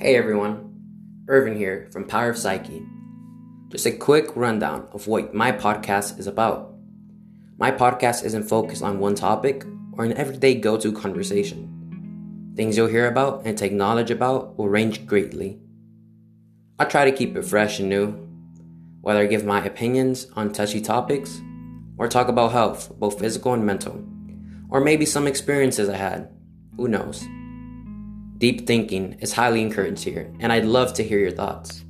Hey everyone, Irvin here from Power of Psyche. Just a quick rundown of what my podcast is about. My podcast isn't focused on one topic or an everyday go-to conversation. Things you'll hear about and take knowledge about will range greatly. I try to keep it fresh and new, whether I give my opinions on touchy topics or talk about health, both physical and mental, or maybe some experiences I had, who knows. Deep thinking is highly encouraged here, and I'd love to hear your thoughts.